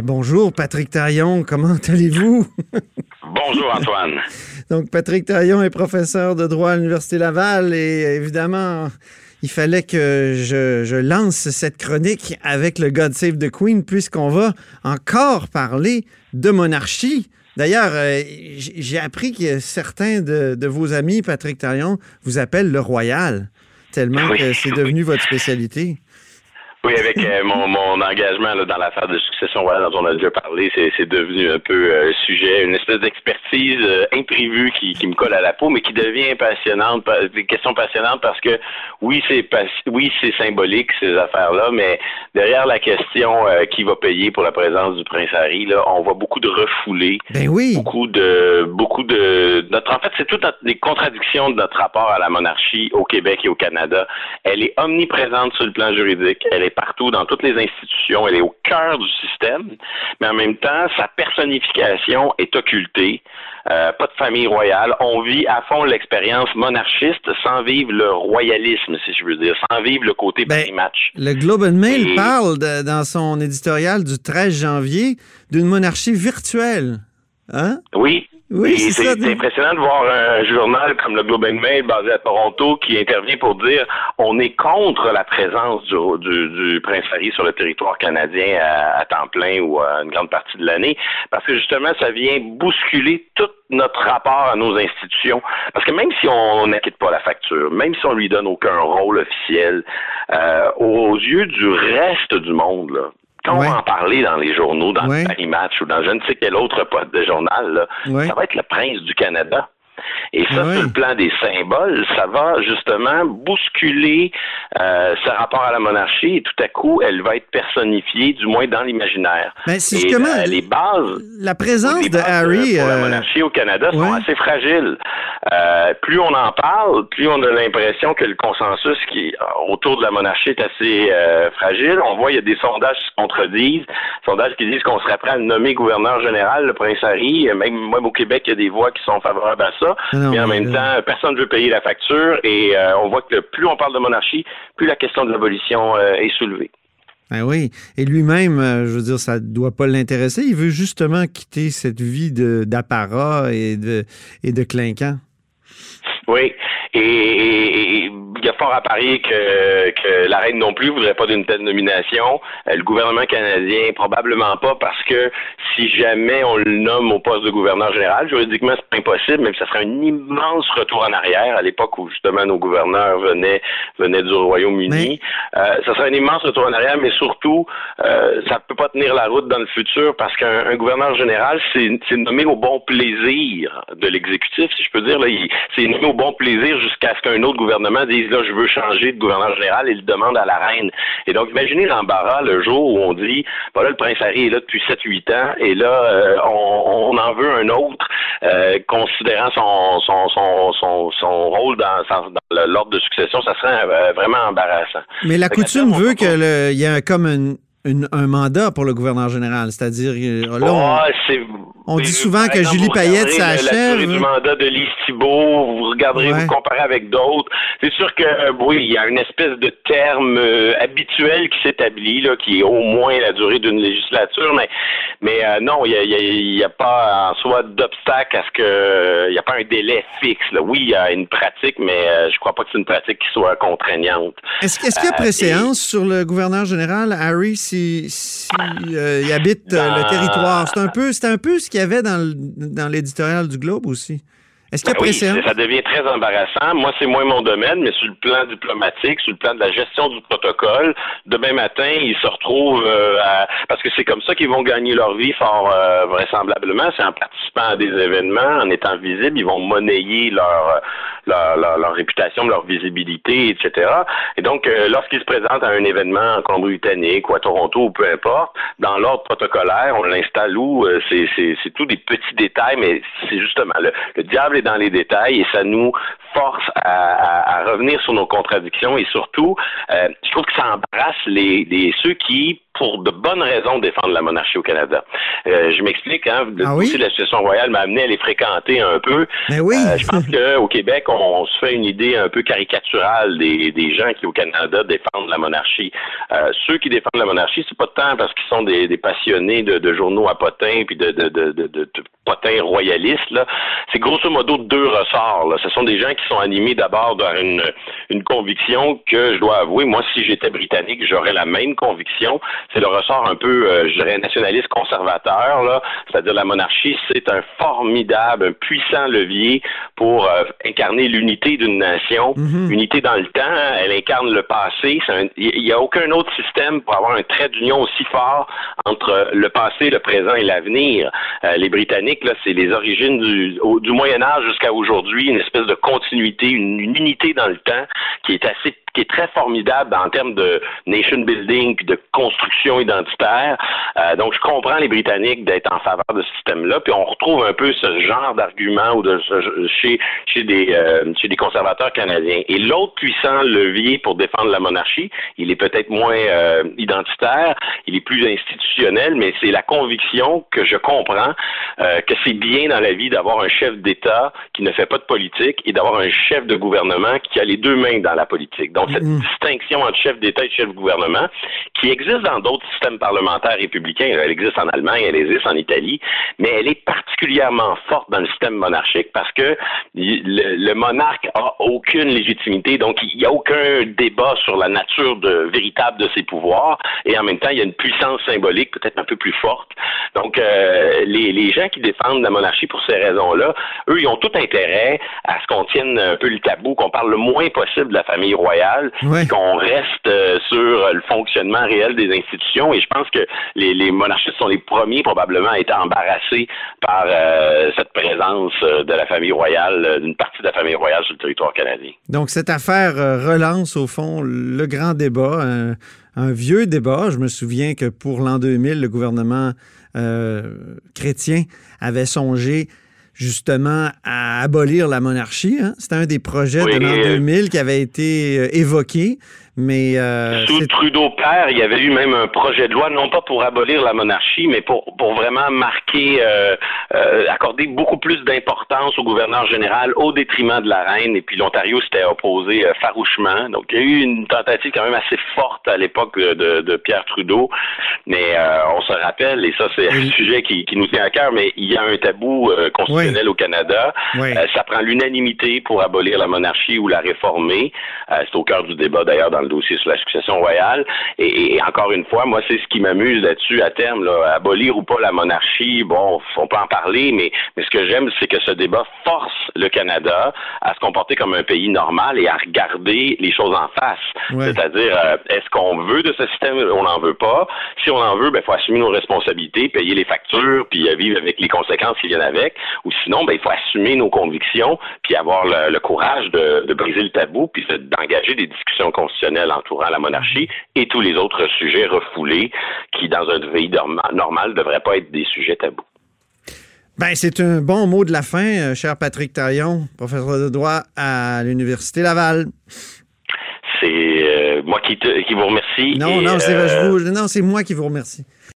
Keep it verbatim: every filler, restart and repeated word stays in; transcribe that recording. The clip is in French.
Et bonjour Patrick Taillon, comment allez-vous? Bonjour Antoine. Donc Patrick Taillon est professeur de droit à l'Université Laval et évidemment... il fallait que je, je lance cette chronique avec le God Save the Queen puisqu'on va encore parler de monarchie. D'ailleurs, euh, j'ai appris que certains de, de vos amis, Patrick Taillon, vous appellent le Royal, tellement oui. que c'est devenu votre spécialité. Oui, avec euh, mon, mon engagement là, dans l'affaire de succession royale dont on a déjà parlé, c'est, c'est devenu un peu euh, sujet, une espèce d'expertise euh, imprévue qui, qui me colle à la peau, mais qui devient passionnante, pa- des questions passionnantes parce que oui, c'est pas, oui, c'est symbolique ces affaires-là, mais derrière la question euh, qui va payer pour la présence du prince Harry, là, on voit beaucoup de refoulés, ben oui. beaucoup de, beaucoup de, notre en fait, c'est toutes des contradictions de notre rapport à la monarchie au Québec et au Canada. Elle est omniprésente sur le plan juridique, elle est partout, dans toutes les institutions, elle est au cœur du système, mais en même temps, sa personnification est occultée. Euh, pas de famille royale. On vit à fond l'expérience monarchiste sans vivre le royalisme, si je veux dire, sans vivre le côté ben, Paris Match. Le Globe and Mail Et... parle, de, dans son éditorial du treize janvier, d'une monarchie virtuelle. Hein? Oui. Oui, c'est, c'est, ça, c'est impressionnant de voir un journal comme le Globe and Mail basé à Toronto qui intervient pour dire on est contre la présence du, du, du prince Harry sur le territoire canadien à, à temps plein ou à une grande partie de l'année parce que justement ça vient bousculer tout notre rapport à nos institutions parce que même si on n'acquitte pas la facture, même si on lui donne aucun rôle officiel, euh, aux yeux du reste du monde là. Quand ouais. on va en parler dans les journaux, dans ouais. Paris Match ou dans je ne sais quel autre poste de journal, là, ouais. ça va être le prince du Canada. Et ça, ouais. sur le plan des symboles, ça va justement bousculer euh, ce rapport à la monarchie et tout à coup, elle va être personnifiée, du moins dans l'imaginaire. Ben, c'est et, justement euh, les bases, la présence les bases de Harry pour euh... la monarchie au Canada ouais. sont assez fragiles. Euh, plus on en parle, plus on a l'impression que le consensus qui autour de la monarchie est assez euh, fragile. On voit, il y a des sondages qui se contredisent, sondages qui disent qu'on serait prêt à le nommer gouverneur général, le prince Harry. Même même au Québec, il y a des voix qui sont favorables à ça. Non, mais en même euh... temps, personne ne veut payer la facture et euh, on voit que plus on parle de monarchie, plus la question de l'abolition euh, est soulevée. Ben oui, et lui-même, euh, je veux dire, ça ne doit pas l'intéresser. Il veut justement quitter cette vie de, d'apparat et de, et de clinquant. Oui, et il y a fort à parier que, que la reine non plus ne voudrait pas d'une telle nomination. Le gouvernement canadien, probablement pas, parce que si jamais on le nomme au poste de gouverneur général, juridiquement, c'est impossible, mais ça serait un immense retour en arrière à l'époque où, justement, nos gouverneurs venaient, venaient du Royaume-Uni. Mais... Euh, ça serait un immense retour en arrière, mais surtout, euh, ça ne peut pas tenir la route dans le futur, parce qu'un un gouverneur général, c'est, c'est nommé au bon plaisir de l'exécutif, si je peux dire. Là, il, c'est nommé au bon plaisir jusqu'à ce qu'un autre gouvernement dise là, je veux changer de gouverneur général et le demande à la reine. Et donc, imaginez l'embarras le jour où on dit, voilà, le prince Harry est là depuis sept huit ans et là, euh, on, on en veut un autre, euh, considérant son, son, son, son, son rôle dans, dans l'ordre de succession, ça serait euh, vraiment embarrassant. Mais la coutume veut qu'il y ait comme une... Une, un mandat pour le gouverneur général, c'est-à-dire là, on, oh, c'est, on dit souvent que exemple, Julie Payette ça achève. La durée du mandat de Lise Thibault, vous regarderez, ouais. vous comparez avec d'autres. C'est sûr que euh, oui, il y a une espèce de terme euh, habituel qui s'établit là, qui est au moins la durée d'une législature, mais mais euh, non, il y a, y a, y a pas en soi d'obstacle à ce que il y a pas un délai fixe. Là. Oui, il y a une pratique, mais euh, je crois pas que c'est une pratique qui soit contraignante. Est-ce, est-ce qu'il y a euh, préséance et... sur le gouverneur général, Harry? Si, si euh, il habite euh, le territoire. C'est un peu, c'est un peu ce qu'il y avait dans, le, dans l'éditorial du Globe aussi. Est-ce qu'il y a ben précédent? Oui, ça devient très embarrassant. Moi, c'est moins mon domaine, mais sur le plan diplomatique, sur le plan de la gestion du protocole, demain matin, ils se retrouvent euh, à... parce que c'est comme ça qu'ils vont gagner leur vie fort euh, vraisemblablement. C'est en participant à des événements, en étant visibles, ils vont monnayer leur leur, leur, leur réputation, leur visibilité, et cetera. Et donc, euh, lorsqu'ils se présentent à un événement en Colombie-Britannique ou à Toronto ou peu importe, dans l'ordre protocolaire, on l'installe où? Euh, c'est, c'est, c'est tous des petits détails, mais c'est justement le, le diable dans les détails et ça nous force à, à, à revenir sur nos contradictions et surtout, euh, je trouve que ça embrasse les, les ceux qui, pour de bonnes raisons, défendent la monarchie au Canada. Euh, je m'explique, hein, ah oui? La succession royale m'a amené à les fréquenter un peu. Mais oui. Euh, je pense qu'au Québec, on, on se fait une idée un peu caricaturale des, des gens qui, au Canada, défendent la monarchie. Euh, ceux qui défendent la monarchie, c'est pas tant parce qu'ils sont des, des passionnés de, de journaux à potins puis de, de, de, de, de, de potins royalistes, là. C'est grosso modo deux ressorts, là. Ce sont des gens qui sont animés d'abord par une, une conviction que, je dois avouer, moi, si j'étais britannique, j'aurais la même conviction. C'est le ressort un peu, euh, je dirais, nationaliste conservateur, là. C'est-à-dire la monarchie, c'est un formidable, un puissant levier pour euh, incarner l'unité d'une nation. Mm-hmm. Unité dans le temps, elle incarne le passé. Il n'y a aucun autre système pour avoir un trait d'union aussi fort entre le passé, le présent et l'avenir. Euh, les Britanniques, là, c'est les origines du, au, du Moyen-Âge jusqu'à aujourd'hui, une espèce de continuité, une, une unité dans le temps qui est assez qui est très formidable en termes de nation building puis de construction identitaire. Euh, donc, je comprends les Britanniques d'être en faveur de ce système-là. Puis on retrouve un peu ce genre d'argument ou de ce, chez chez des euh, chez des conservateurs canadiens. Et l'autre puissant levier pour défendre la monarchie, il est peut-être moins euh, identitaire, il est plus institutionnel, mais c'est la conviction que je comprends euh, que c'est bien dans la vie d'avoir un chef d'État qui ne fait pas de politique et d'avoir un chef de gouvernement qui a les deux mains dans la politique. Donc, Donc, cette mmh. distinction entre chef d'État et chef de gouvernement, qui existe dans d'autres systèmes parlementaires républicains, elle existe en Allemagne, elle existe en Italie, mais elle est particulièrement forte dans le système monarchique parce que le, le monarque a aucune légitimité, donc il n'y a aucun débat sur la nature de, véritable de ses pouvoirs, et en même temps, il y a une puissance symbolique peut-être un peu plus forte. Donc, euh, les, les gens qui défendent la monarchie pour ces raisons-là, eux, ils ont tout intérêt à ce qu'on tienne un peu le tabou, qu'on parle le moins possible de la famille royale. Ouais. Qu'on reste euh, sur euh, le fonctionnement réel des institutions. Et je pense que les, les monarchistes sont les premiers probablement à être embarrassés par euh, cette présence euh, de la famille royale, d'une partie de la famille royale sur le territoire canadien. Donc cette affaire euh, relance au fond le grand débat, un, un vieux débat. Je me souviens que pour l'an deux mille, le gouvernement euh, Chrétien avait songé justement à abolir la monarchie. Hein? C'était un des projets oui, de l'an deux mille qui avait été euh, évoqué. Mais euh, sous c'est... Trudeau père, il y avait eu même un projet de loi, non pas pour abolir la monarchie, mais pour, pour vraiment marquer, euh, euh, accorder beaucoup plus d'importance au gouverneur général au détriment de la reine. Et puis l'Ontario s'était opposé euh, farouchement. Donc il y a eu une tentative quand même assez forte à l'époque de, de Pierre Trudeau. Mais euh, on se rappelle, et ça c'est oui. un sujet qui, qui nous tient à cœur, mais il y a un tabou euh, constitutionnel oui. au Canada. Oui. Euh, ça prend l'unanimité pour abolir la monarchie ou la réformer. Euh, c'est au cœur du débat d'ailleurs dans le dossier sur la succession royale. Et, et encore une fois, moi, c'est ce qui m'amuse là-dessus à terme, là, abolir ou pas la monarchie, bon, on peut en parler, mais, mais ce que j'aime, c'est que ce débat force le Canada à se comporter comme un pays normal et à regarder les choses en face. Ouais. C'est-à-dire, euh, est-ce qu'on veut de ce système? On n'en veut pas. Si on en veut, ben, il faut assumer nos responsabilités, payer les factures, puis euh, vivre avec les conséquences qui viennent avec. Ou sinon, ben, il faut assumer nos convictions, puis avoir le, le courage de, de briser le tabou, puis d'engager des discussions constitutionnelles entourant la monarchie et tous les autres sujets refoulés qui, dans un pays normal, ne devraient pas être des sujets tabous. Bien, c'est un bon mot de la fin, cher Patrick Taillon, professeur de droit à l'Université Laval. C'est euh, moi qui, te, qui vous remercie. Non, et, non, c'est, euh, je vous, non, c'est moi qui vous remercie.